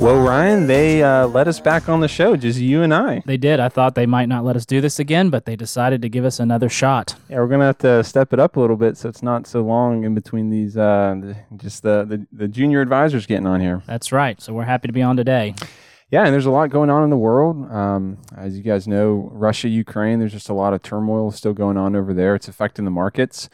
Well, Ryan, they let us back on the show, just you and I. They did. I thought they might not let us do this again, but they decided to give us another shot. Yeah, we're going to have to step it up a little bit so it's not so long in between these, the junior advisors getting on here. That's right. So we're happy to be on today. Yeah, and there's a lot going on in the world. As you guys know, Russia, Ukraine, there's just a lot of turmoil still going on over there. It's affecting the markets.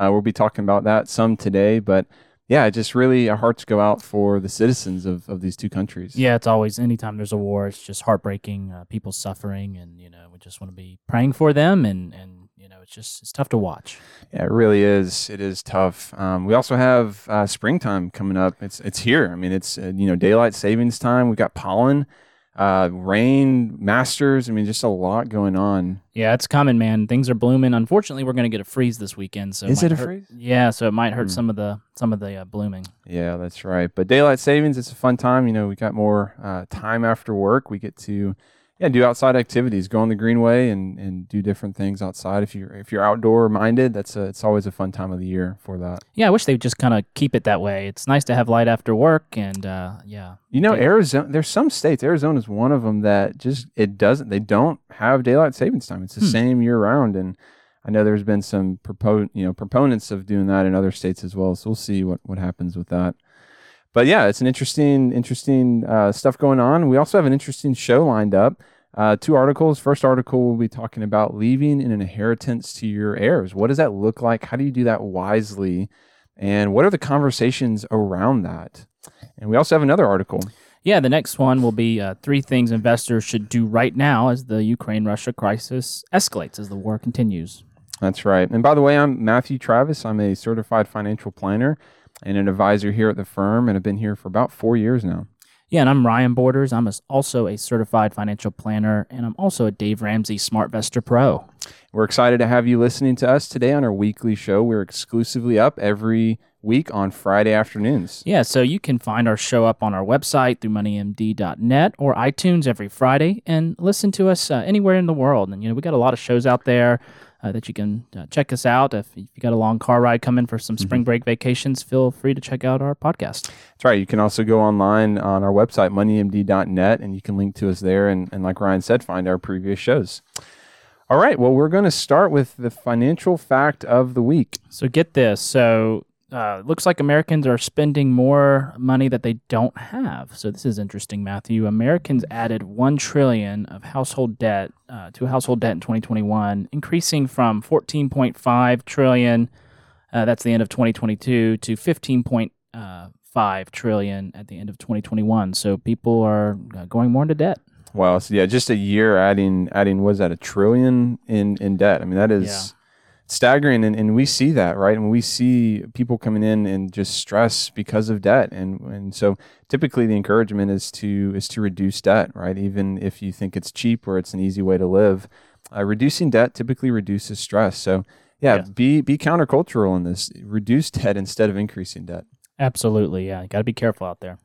We'll be talking about that some today, but yeah, just really our hearts go out for the citizens of these two countries. Yeah, it's always, anytime there's a war, it's just heartbreaking, people suffering, and, you know, we just want to be praying for them, and you know, it's tough to watch. Yeah, it really is. It is tough. We also have springtime coming up. It's here. I mean, it's, you know, daylight savings time. We've got pollen, rain, masters. I mean, just a lot going on. Yeah, it's coming, man. Things are blooming. Unfortunately, we're going to get a freeze this weekend. So is it a freeze? Yeah, so it might hurt some of the blooming. Yeah, that's right. But daylight savings, it's a fun time. You know, we got more time after work. We get to do outside activities, go on the greenway, and do different things outside. If you're outdoor minded, it's always a fun time of the year for that. Yeah, I wish they would just kind of keep it that way. It's nice to have light after work, and yeah. You know, Arizona. There's some states. Arizona is one of them that just They don't have daylight savings time. It's the same year round, and I know there's been some proponents of doing that in other states as well. So we'll see what happens with that. But yeah, it's an interesting stuff going on. We also have an interesting show lined up. Two articles. First article, we'll be talking about leaving an inheritance to your heirs. What does that look like? How do you do that wisely? And what are the conversations around that? And we also have another article. Yeah, the next one will be three things investors should do right now as the Ukraine-Russia crisis escalates, as the war continues. That's right. And by the way, I'm Matthew Travis. I'm a certified financial planner and an advisor here at the firm, and I've been here for about 4 years now. Yeah, and I'm Ryan Borders. I'm also a certified financial planner, and I'm also a Dave Ramsey SmartVestor Pro. We're excited to have you listening to us today on our weekly show. We're exclusively up every week on Friday afternoons. Yeah, so you can find our show up on our website through moneymd.net or iTunes every Friday, and listen to us anywhere in the world. And, you know, we got a lot of shows out there. That you can check us out. If you got a long car ride coming for some spring break vacations, feel free to check out our podcast. That's right. You can also go online on our website, moneymd.net, and you can link to us there. And like Ryan said, find our previous shows. All right. Well, we're going to start with the financial fact of the week. So get this. So it looks like Americans are spending more money that they don't have. So this is interesting, Matthew. Americans added $1 trillion of household debt to household debt in 2021, increasing from $14.5 trillion, that's the end of 2022, to $15.5 trillion at the end of 2021. So people are going more into debt. Wow. So yeah, just a year adding was that, $1 trillion in debt? I mean, that is... Yeah. Staggering, and we see that, right? And we see people coming in and just stress because of debt, and so typically the encouragement is to reduce debt, right? Even if you think it's cheap or it's an easy way to live, reducing debt typically reduces stress. So yeah. Be countercultural in this. Reduce debt instead of increasing debt. Absolutely, yeah. You got to be careful out there.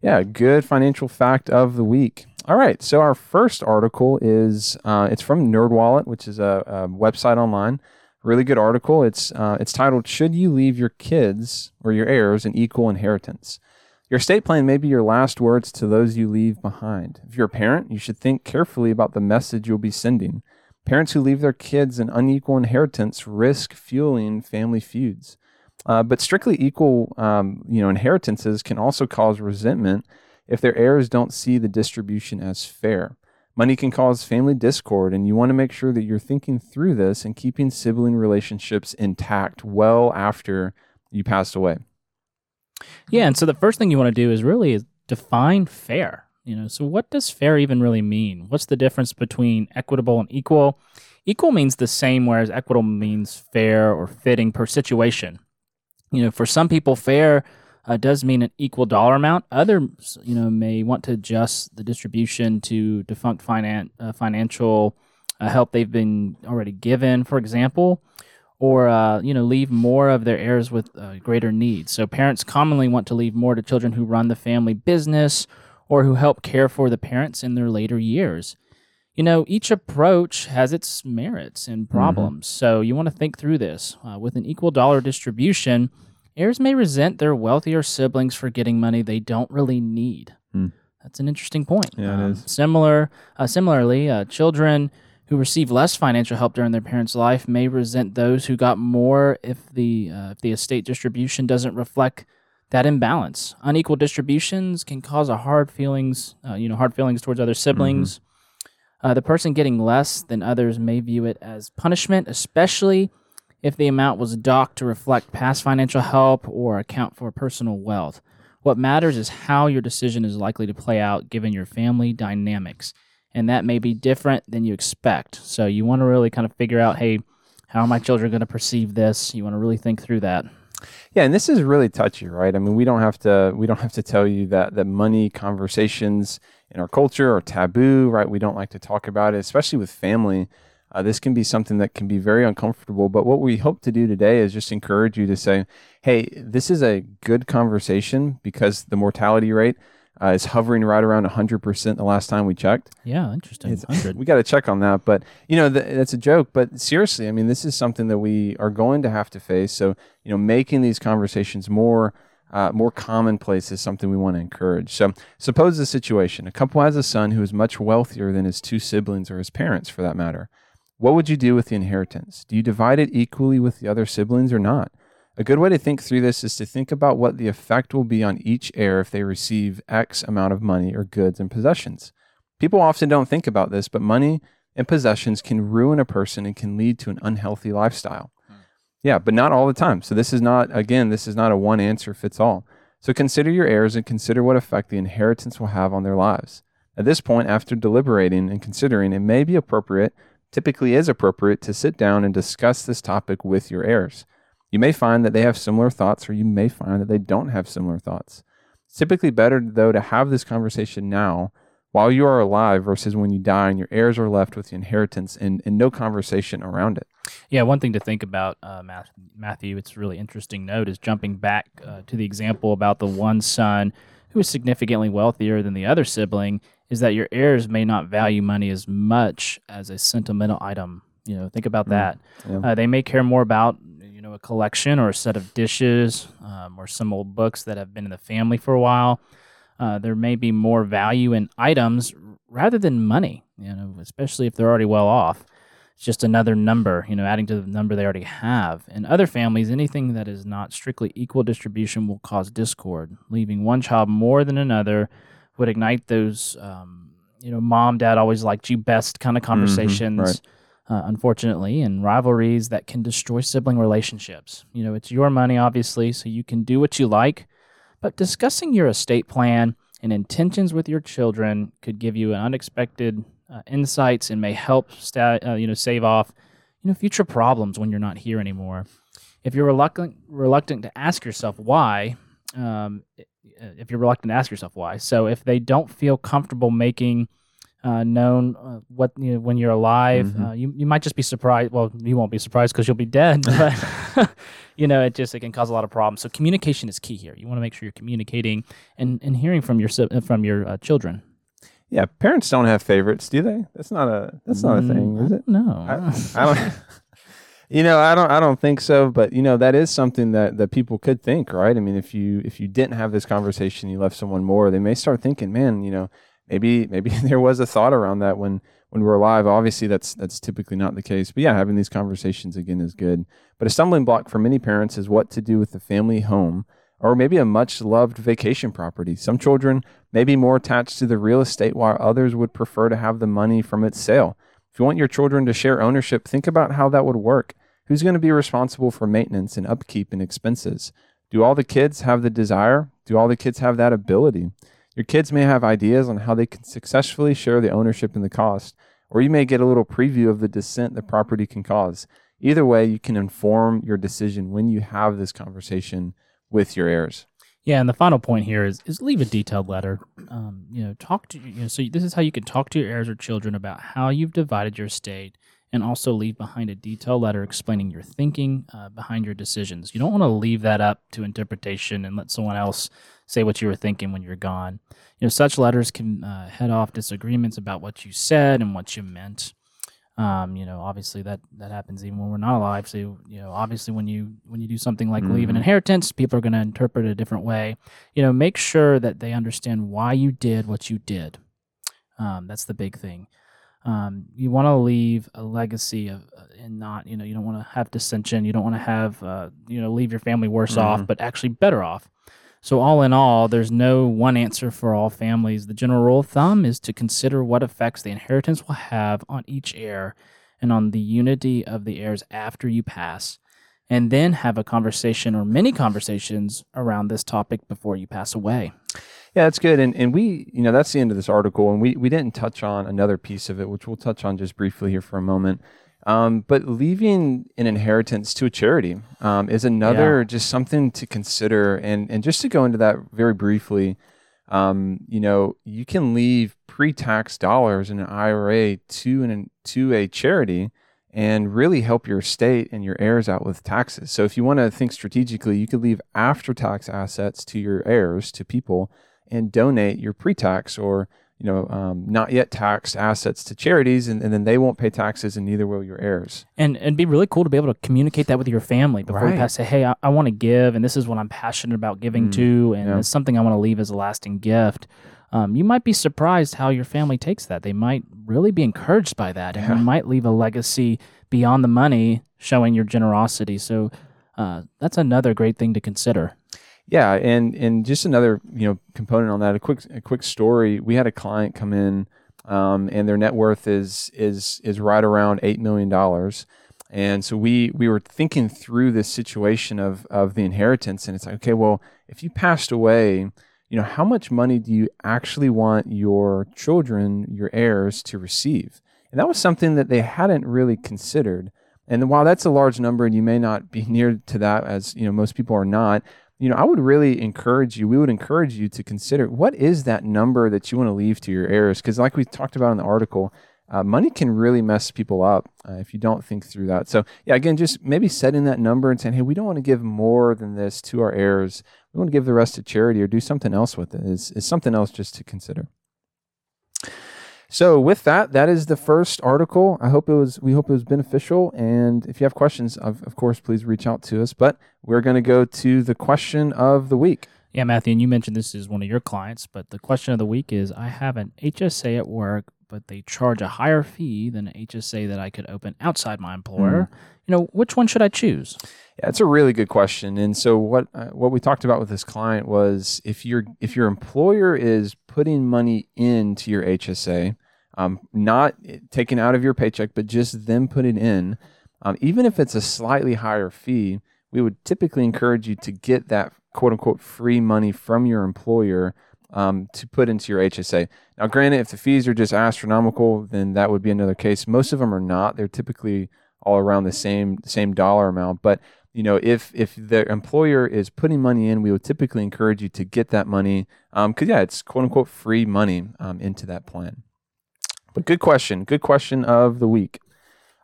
Yeah, good financial fact of the week. All right, so our first article is it's from NerdWallet, which is a website online. Really good article. It's titled, "Should You Leave Your Kids or Your Heirs an Equal Inheritance? Your estate plan may be your last words to those you leave behind. If you're a parent, you should think carefully about the message you'll be sending. Parents who leave their kids an unequal inheritance risk fueling family feuds. But strictly equal inheritances can also cause resentment if their heirs don't see the distribution as fair. Money can cause family discord, and you want to make sure that you're thinking through this and keeping sibling relationships intact well after you passed away." Yeah, and so the first thing you want to do is really define fair. You know, so what does fair even really mean? What's the difference between equitable and equal? Equal means the same, whereas equitable means fair or fitting per situation. You know, for some people, fair does mean an equal dollar amount. Others, you know, may want to adjust the distribution to defunct financial help they've been already given, for example, or leave more of their heirs with greater needs. So parents commonly want to leave more to children who run the family business or who help care for the parents in their later years. You know, each approach has its merits and problems, so you want to think through this. With an equal dollar distribution, heirs may resent their wealthier siblings for getting money they don't really need. Mm. That's an interesting point. Yeah, it is. Similarly, children who receive less financial help during their parents' life may resent those who got more if the estate distribution doesn't reflect that imbalance. Unequal distributions can cause hard feelings towards other siblings. The person getting less than others may view it as punishment, especially if the amount was docked to reflect past financial help or account for personal wealth. What matters is how your decision is likely to play out given your family dynamics, and that may be different than you expect. So you want to really kind of figure out, hey, how are my children going to perceive this? You want to really think through that. Yeah, and this is really touchy, right? I mean, we don't have to tell you that money conversations in our culture are taboo, right? We don't like to talk about it, especially with family. This can be something that can be very uncomfortable. But what we hope to do today is just encourage you to say, hey, this is a good conversation because the mortality rate is hovering right around 100% the last time we checked. Yeah, interesting. We got to check on that. But, that's a joke. But seriously, I mean, this is something that we are going to have to face. So, making these conversations more commonplace is something we want to encourage. So suppose the situation, a couple has a son who is much wealthier than his two siblings or his parents for that matter. What would you do with the inheritance? Do you divide it equally with the other siblings or not? A good way to think through this is to think about what the effect will be on each heir if they receive X amount of money or goods and possessions. People often don't think about this, but money and possessions can ruin a person and can lead to an unhealthy lifestyle. Yeah, but not all the time. So this is not a one answer fits all. So consider your heirs and consider what effect the inheritance will have on their lives. At this point, after deliberating and considering, it may be appropriate, typically is appropriate, to sit down and discuss this topic with your heirs. You may find that they have similar thoughts, or you may find that they don't have similar thoughts. It's typically better, though, to have this conversation now while you are alive versus when you die and your heirs are left with the inheritance and no conversation around it. Yeah, one thing to think about, Matthew, it's a really interesting note, is jumping back to the example about the one son who is significantly wealthier than the other sibling, is that your heirs may not value money as much as a sentimental item. Think about that. Yeah. They may care more about, a collection or a set of dishes or some old books that have been in the family for a while. There may be more value in items rather than money, especially if they're already well off. It's just another number, adding to the number they already have. In other families, anything that is not strictly equal distribution will cause discord. Leaving one child more than another would ignite those, mom, dad always liked you best kind of conversations, right. Unfortunately, and rivalries that can destroy sibling relationships. It's your money, obviously, so you can do what you like. But discussing your estate plan and intentions with your children could give you an unexpected insights and may help save off future problems when you're not here anymore. If you're reluctant to ask yourself why, so if they don't feel comfortable making known what when you're alive, you might just be surprised. Well, you won't be surprised because you'll be dead. But it can cause a lot of problems. So communication is key here. You want to make sure you're communicating and hearing from your children. Yeah, parents don't have favorites, do they? That's not a thing, is it? No, I don't. I don't think so. But that is something that people could think, right? I mean, if you didn't have this conversation, you left someone more, they may start thinking, man, Maybe there was a thought around that when we're alive. Obviously, that's typically not the case. But yeah, having these conversations again is good. But a stumbling block for many parents is what to do with the family home or maybe a much-loved vacation property. Some children may be more attached to the real estate while others would prefer to have the money from its sale. If you want your children to share ownership, think about how that would work. Who's going to be responsible for maintenance and upkeep and expenses? Do all the kids have the desire? Do all the kids have that ability? Your kids may have ideas on how they can successfully share the ownership and the cost, or you may get a little preview of the dissent the property can cause. Either way, you can inform your decision when you have this conversation with your heirs. Yeah, and the final point here is leave a detailed letter. Talk to so this is how you can talk to your heirs or children about how you've divided your estate and also leave behind a detailed letter explaining your thinking behind your decisions. You don't want to leave that up to interpretation and let someone else say what you were thinking when you're gone. You know, such letters can head off disagreements about what you said and what you meant. You know, obviously that happens even when we're not alive. So, you know, obviously when you do something like leave an inheritance, people are going to interpret it a different way. You know, make sure that they understand why you did what you did. That's the big thing. You want to leave a legacy of, and not, you know, you don't want to have dissension. You don't want to have, you know, leave your family worse off, but actually better off. So all in all, there's no one answer for all families. The general rule of thumb is to consider what effects the inheritance will have on each heir and on the unity of the heirs after you pass, and then have a conversation or many conversations around this topic before you pass away. Yeah, that's good. And we, you know, that's the end of this article. And we didn't touch on another piece of it, which we'll touch on just briefly here for a moment. But leaving an inheritance to a charity is another just something to consider. And just to go into that very briefly, you know, you can leave pre-tax dollars in an IRA to a charity and really help your estate and your heirs out with taxes. So if you want to think strategically, you could leave after-tax assets to your heirs, to people, and donate your pre-tax or, you know, not yet taxed assets to charities, and then they won't pay taxes, and neither will your heirs. And it'd be really cool to be able to communicate that with your family before you pass. Say, hey, I want to give, and this is what I'm passionate about giving to, and it's something I want to leave as a lasting gift. You might be surprised how your family takes that. They might really be encouraged by that, and you might leave a legacy beyond the money, showing your generosity. So that's another great thing to consider. Yeah, and just another, you know, component on that, a quick story. We had a client come in, and their net worth is right around $8 million. And so we were thinking through this situation of the inheritance, and it's like, okay, well, if you passed away, you know, how much money do you actually want your children, your heirs, to receive? And that was something that they hadn't really considered. And while that's a large number, and you may not be near to that, as you know, most people are not, you know, I would really encourage you, we would encourage you to consider what is that number that you want to leave to your heirs? Because like we talked about in the article, money can really mess people up if you don't think through that. So yeah, again, just maybe setting that number and saying, hey, we don't want to give more than this to our heirs. We want to give the rest to charity or do something else with it. It's something else just to consider. So with that, that is the first article. We hope it was beneficial. And if you have questions, of course, please reach out to us. But we're going to go to the question of the week. Yeah, Matthew, and you mentioned this is one of your clients, but the question of the week is, I have an HSA at work, but they charge a higher fee than an HSA that I could open outside my employer. You know, which one should I choose? Yeah, it's a really good question. And so what we talked about with this client was if your employer is putting money into your HSA, not taken out of your paycheck, but just them putting in, even if it's a slightly higher fee, we would typically encourage you to get that quote unquote free money from your employer to put into your HSA. Now, granted, if the fees are just astronomical, then that would be another case. Most of them are not. They're typically all around the same dollar amount. But you know, if the employer is putting money in, we would typically encourage you to get that money because it's quote unquote free money into that plan. But good question of the week.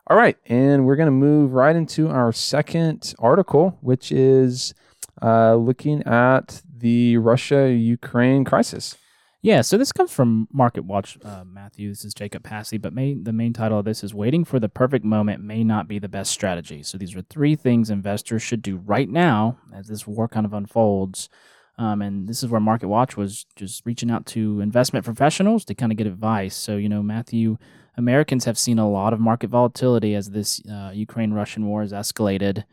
All right, and we're going to move right into our second article, which is looking at the Russia-Ukraine crisis. Yeah, so this comes from MarketWatch, Matthew. This is Jacob Passy, but the main title of this is Waiting for the Perfect Moment May Not Be the Best Strategy. So these are three things investors should do right now as this war kind of unfolds. And this is where MarketWatch was just reaching out to investment professionals to kind of get advice. So, you know, Matthew, Americans have seen a lot of market volatility as this Ukraine-Russian war has escalated.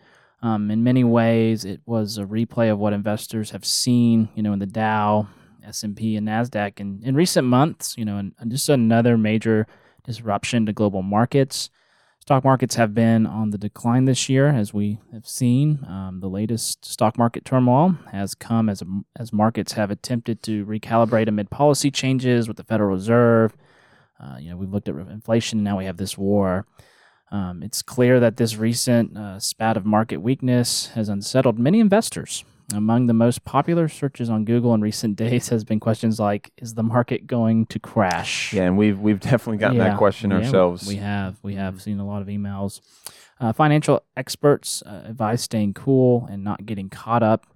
In many ways, it was a replay of what investors have seen, you know, in the Dow, S&P, and NASDAQ in recent months, you know, and just another major disruption to global markets. Stock markets have been on the decline this year, as we have seen. The latest stock market turmoil has come as markets have attempted to recalibrate amid policy changes with the Federal Reserve. You know, we've looked at inflation, and now we have this war. It's clear that this recent spat of market weakness has unsettled many investors. Among the most popular searches on Google in recent days has been questions like, is the market going to crash? Yeah, and we've definitely gotten that question ourselves. We have seen a lot of emails. Financial experts advise staying cool and not getting caught up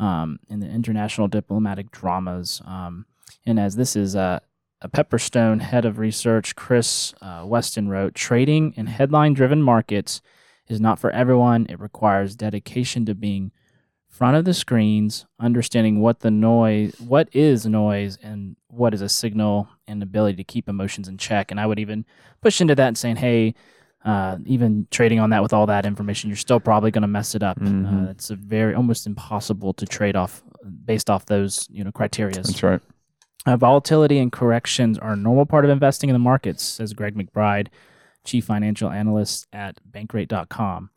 in the international diplomatic dramas. And as this is a Pepperstone head of research, Chris Weston wrote, trading in headline-driven markets is not for everyone. It requires dedication to being front of the screens, understanding what is noise and what is a signal, and ability to keep emotions in check. And I would even push into that and saying, hey, even trading on that with all that information, you're still probably going to mess it up. Mm-hmm. It's a very almost impossible to trade off based off those criteria. That's right. Volatility and corrections are a normal part of investing in the markets, says Greg McBride, chief financial analyst at Bankrate.com.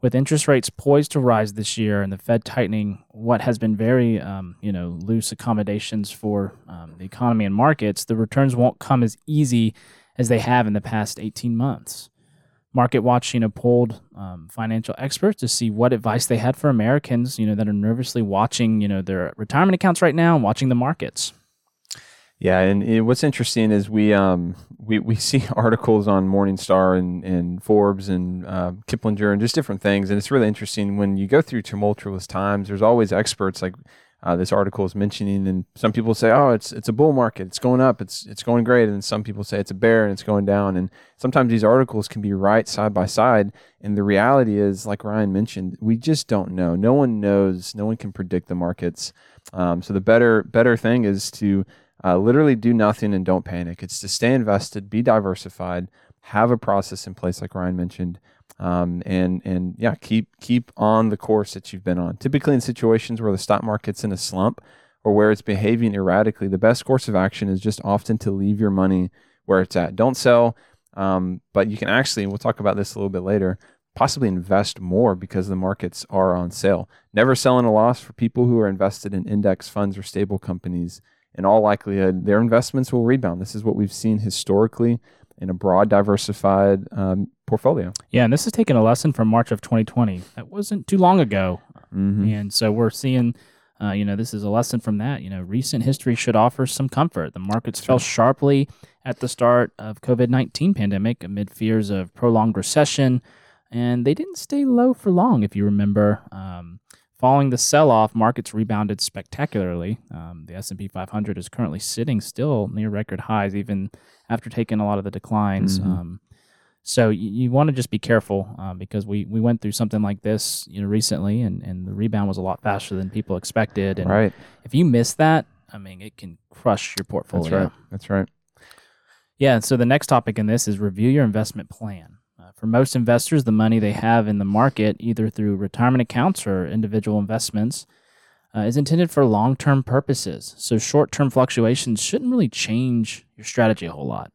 With interest rates poised to rise this year and the Fed tightening what has been very loose accommodations for the economy and markets, the returns won't come as easy as they have in the past 18 months. MarketWatch polled financial experts to see what advice they had for Americans that are nervously watching their retirement accounts right now and watching the markets. Yeah, and what's interesting is we see articles on Morningstar and Forbes and Kiplinger and just different things, and it's really interesting when you go through tumultuous times. There's always experts like this article is mentioning, and some people say, "Oh, it's a bull market, it's going up, it's going great," and some people say it's a bear and it's going down. And sometimes these articles can be right side by side, and the reality is, like Ryan mentioned, we just don't know. No one knows. No one can predict the markets. So the better thing is to literally do nothing and don't panic. It's to stay invested, be diversified, have a process in place like Ryan mentioned, and keep on the course that you've been on. Typically in situations where the stock market's in a slump or where it's behaving erratically, the best course of action is just often to leave your money where it's at. Don't sell, but you can actually, and we'll talk about this a little bit later, possibly invest more because the markets are on sale. Never sell at a loss for people who are invested in index funds or stable companies. In all likelihood, their investments will rebound. This is what we've seen historically in a broad, diversified portfolio. Yeah, and this is taking a lesson from March of 2020. That wasn't too long ago. Mm-hmm. And so we're seeing, this is a lesson from that. Recent history should offer some comfort. The markets fell sharply at the start of COVID-19 pandemic amid fears of prolonged recession, and they didn't stay low for long, if you remember. Following the sell-off, markets rebounded spectacularly. The S&P 500 is currently sitting still near record highs, even after taking a lot of the declines. Mm-hmm. So you want to just be careful because we went through something like this recently, and the rebound was a lot faster than people expected. And right. If you miss that, it can crush your portfolio. That's right. Yeah, so the next topic in this is review your investment plan. For most investors, the money they have in the market, either through retirement accounts or individual investments, is intended for long-term purposes. So short-term fluctuations shouldn't really change your strategy a whole lot.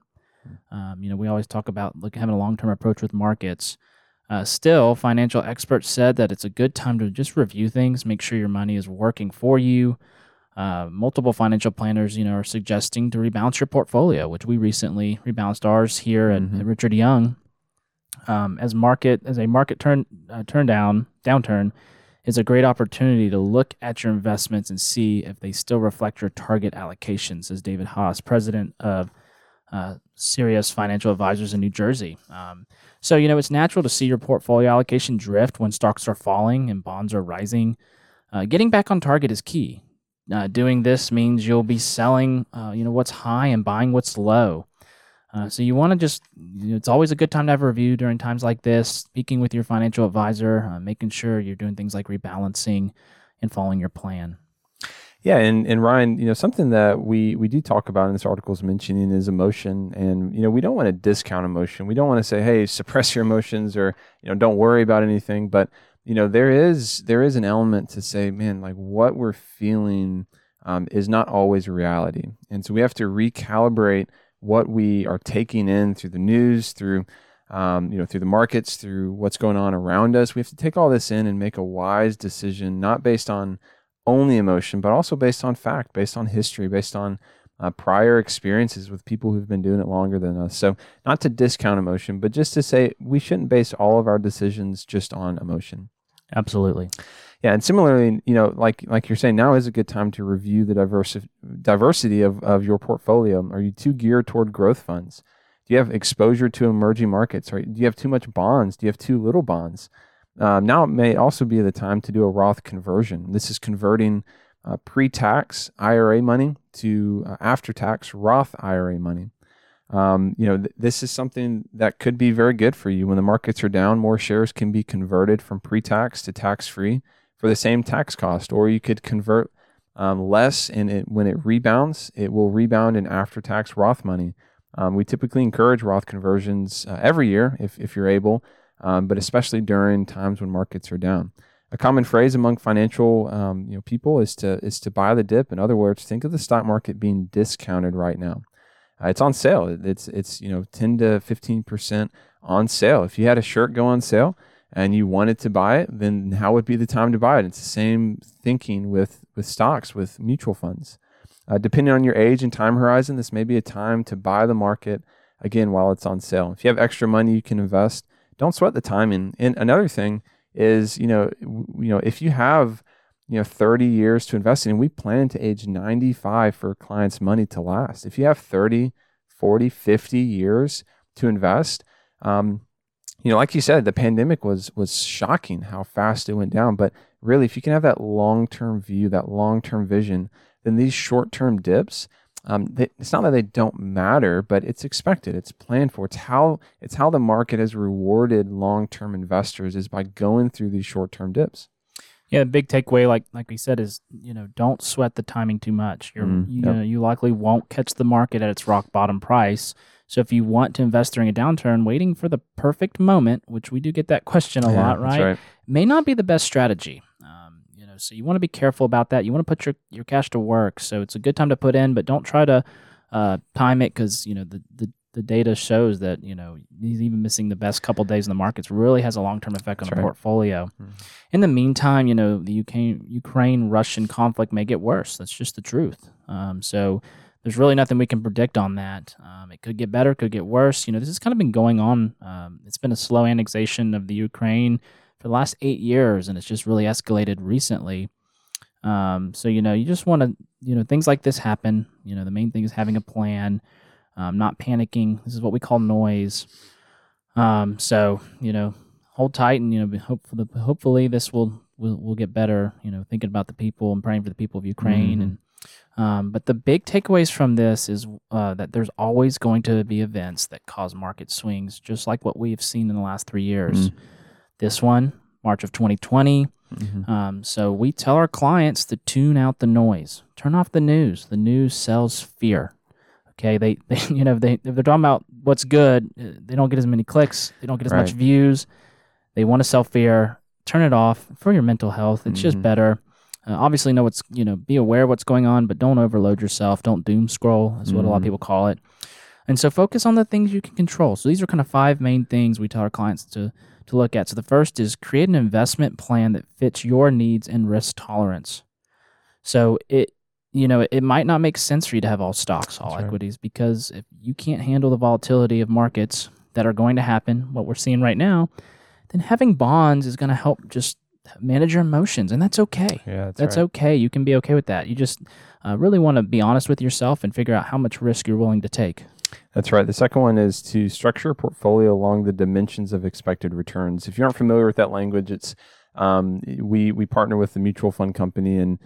We always talk about having a long-term approach with markets. Still, financial experts said that it's a good time to just review things, make sure your money is working for you. Multiple financial planners, are suggesting to rebalance your portfolio, which we recently rebalanced ours here at, mm-hmm. at Richard Young. As a market downturn is a great opportunity to look at your investments and see if they still reflect your target allocations, says David Haas, president of Serious Financial Advisors in New Jersey. So it's natural to see your portfolio allocation drift when stocks are falling and bonds are rising. Getting back on target is key. Doing this means you'll be selling, what's high and buying what's low. So you want to just, it's always a good time to have a review during times like this, speaking with your financial advisor, making sure you're doing things like rebalancing and following your plan. Yeah, and Ryan, something that we do talk about in this article is mentioning is emotion. And, we don't want to discount emotion. We don't want to say, hey, suppress your emotions or, don't worry about anything. But, there is an element to say, man, like what we're feeling is not always reality. And so we have to recalibrate what we are taking in through the news, through through the markets, through what's going on around us. We have to take all this in and make a wise decision, not based on only emotion, but also based on fact, based on history, based on prior experiences with people who've been doing it longer than us. So not to discount emotion, but just to say we shouldn't base all of our decisions just on emotion. Absolutely. Yeah, and similarly, you know, like you're saying, now is a good time to review the diversity of your portfolio. Are you too geared toward growth funds? Do you have exposure to emerging markets? Or do you have too much bonds? Do you have too little bonds? Now it may also be the time to do a Roth conversion. This is converting pre-tax IRA money to after-tax Roth IRA money. This is something that could be very good for you. When the markets are down, more shares can be converted from pre-tax to tax-free for the same tax cost. Or you could convert less, and when it rebounds, it will rebound in after-tax Roth money. We typically encourage Roth conversions every year if you're able, but especially during times when markets are down. A common phrase among financial people is to buy the dip. In other words, think of the stock market being discounted right now. It's on sale. It's 10 to 15% on sale. If you had a shirt go on sale and you wanted to buy it, then now would be the time to buy it. It's the same thinking with stocks, with mutual funds. Depending on your age and time horizon, this may be a time to buy the market, again, while it's on sale. If you have extra money you can invest, don't sweat the timing. And another thing is, if you have, 30 years to invest in, and we plan to age 95 for clients' money to last. If you have 30, 40, 50 years to invest, like you said, the pandemic was shocking how fast it went down. But really, if you can have that long-term view, that long-term vision, then these short-term dips, it's not that they don't matter, but it's expected. It's planned for. It's how the market has rewarded long-term investors is by going through these short-term dips. Yeah, the big takeaway, like we said, is don't sweat the timing too much. You likely won't catch the market at its rock bottom price. So if you want to invest during a downturn, waiting for the perfect moment, which we do get that question a lot, right? May not be the best strategy. So you want to be careful about that. You want to put your cash to work. So it's a good time to put in, but don't try to time it because the data shows that even missing the best couple of days in the markets really has a long-term effect on the portfolio. Mm-hmm. In the meantime, the Ukraine-Russian conflict may get worse. That's just the truth. So there's really nothing we can predict on that. It could get better, could get worse. This has kind of been going on. It's been a slow annexation of the Ukraine for the last 8 years, and it's just really escalated recently. You just want to, things like this happen. The main thing is having a plan. Not panicking. This is what we call noise. Hold tight, and hopefully this will get better. Thinking about the people and praying for the people of Ukraine. Mm-hmm. But the big takeaways from this is that there's always going to be events that cause market swings, just like what we have seen in the last 3 years. Mm-hmm. This one, March of 2020. Mm-hmm. So we tell our clients to tune out the noise, turn off the news. The news sells fear. Okay, they if they're talking about what's good, they don't get as many clicks, they don't get as much views. They want to sell fear. Turn it off for your mental health. It's just better. Obviously, know what's be aware of what's going on, but don't overload yourself. Don't doom scroll, is what a lot of people call it. And so focus on the things you can control. So these are kind of five main things we tell our clients to look at. So the first is create an investment plan that fits your needs and risk tolerance. So it might not make sense for you to have all stocks, all equities, because if you can't handle the volatility of markets that are going to happen, what we're seeing right now, then having bonds is going to help just manage your emotions, and that's okay. Yeah, that's okay. You can be okay with that. You just really want to be honest with yourself and figure out how much risk you're willing to take. That's right. The second one is to structure a portfolio along the dimensions of expected returns. If you aren't familiar with that language, it's we partner with the mutual fund company, and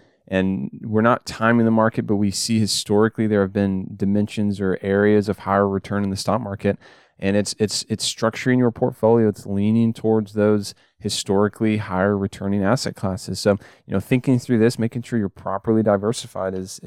we're not timing the market, but we see historically there have been dimensions or areas of higher return in the stock market. And it's structuring your portfolio. It's leaning towards those historically higher returning asset classes. So, thinking through this, making sure you're properly diversified is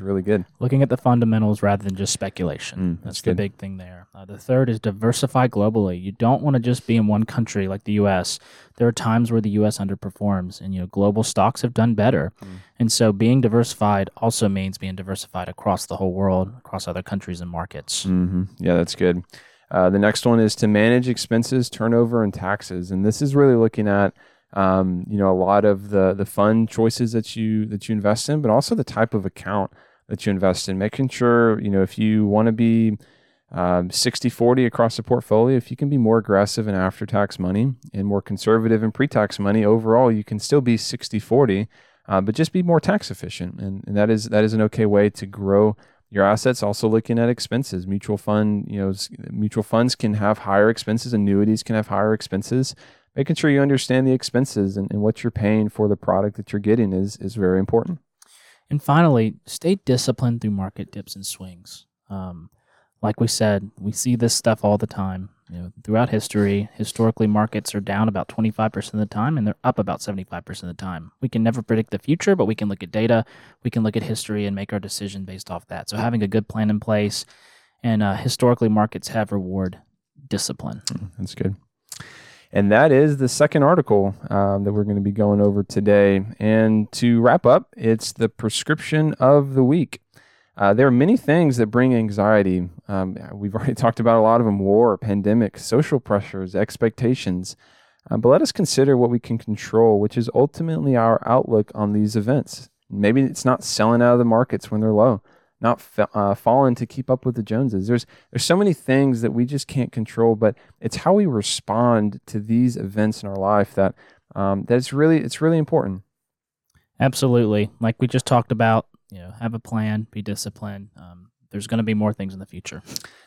really good. Looking at the fundamentals rather than just speculation. That's the big thing there. The third is diversify globally. You don't want to just be in one country like the U.S. There are times where the U.S. underperforms, and global stocks have done better. And so being diversified also means being diversified across the whole world, across other countries and markets. Mm-hmm. Yeah, that's good. The next one is to manage expenses, turnover, and taxes, and this is really looking at a lot of the fund choices that you invest in, but also the type of account that you invest in. Making sure if you want to be 60-40 across the portfolio. If you can be more aggressive in after-tax money and more conservative in pre-tax money, overall you can still be 60-40, but just be more tax efficient. And that is an okay way to grow your assets. Also looking at expenses, mutual funds can have higher expenses. Annuities can have higher expenses. Making sure you understand the expenses and what you're paying for the product that you're getting is very important. And finally, stay disciplined through market dips and swings. Like we said, we see this stuff all the time. You know, throughout history, historically, markets are down about 25% of the time, and they're up about 75% of the time. We can never predict the future, but we can look at data, we can look at history, and make our decision based off that. So having a good plan in place, and historically, markets have reward discipline. That's good. And that is the second article that we're going to be going over today. And to wrap up, it's the prescription of the week. There are many things that bring anxiety. We've already talked about a lot of them: war, pandemic, social pressures, expectations. But let us consider what we can control, which is ultimately our outlook on these events. Maybe it's not selling out of the markets when they're low, not falling to keep up with the Joneses. There's so many things that we just can't control, but it's how we respond to these events in our life that it's really important. Absolutely. Like we just talked about, you know, have a plan, be disciplined. There's going to be more things in the future.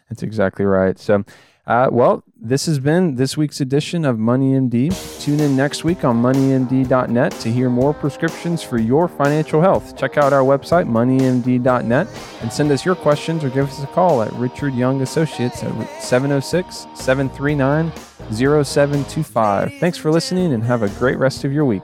That's exactly right. So, well, this has been this week's edition of Money MD. Tune in next week on moneymd.net to hear more prescriptions for your financial health. Check out our website, moneymd.net, and send us your questions or give us a call at Richard Young Associates at 706-739-0725. Thanks for listening and have a great rest of your week.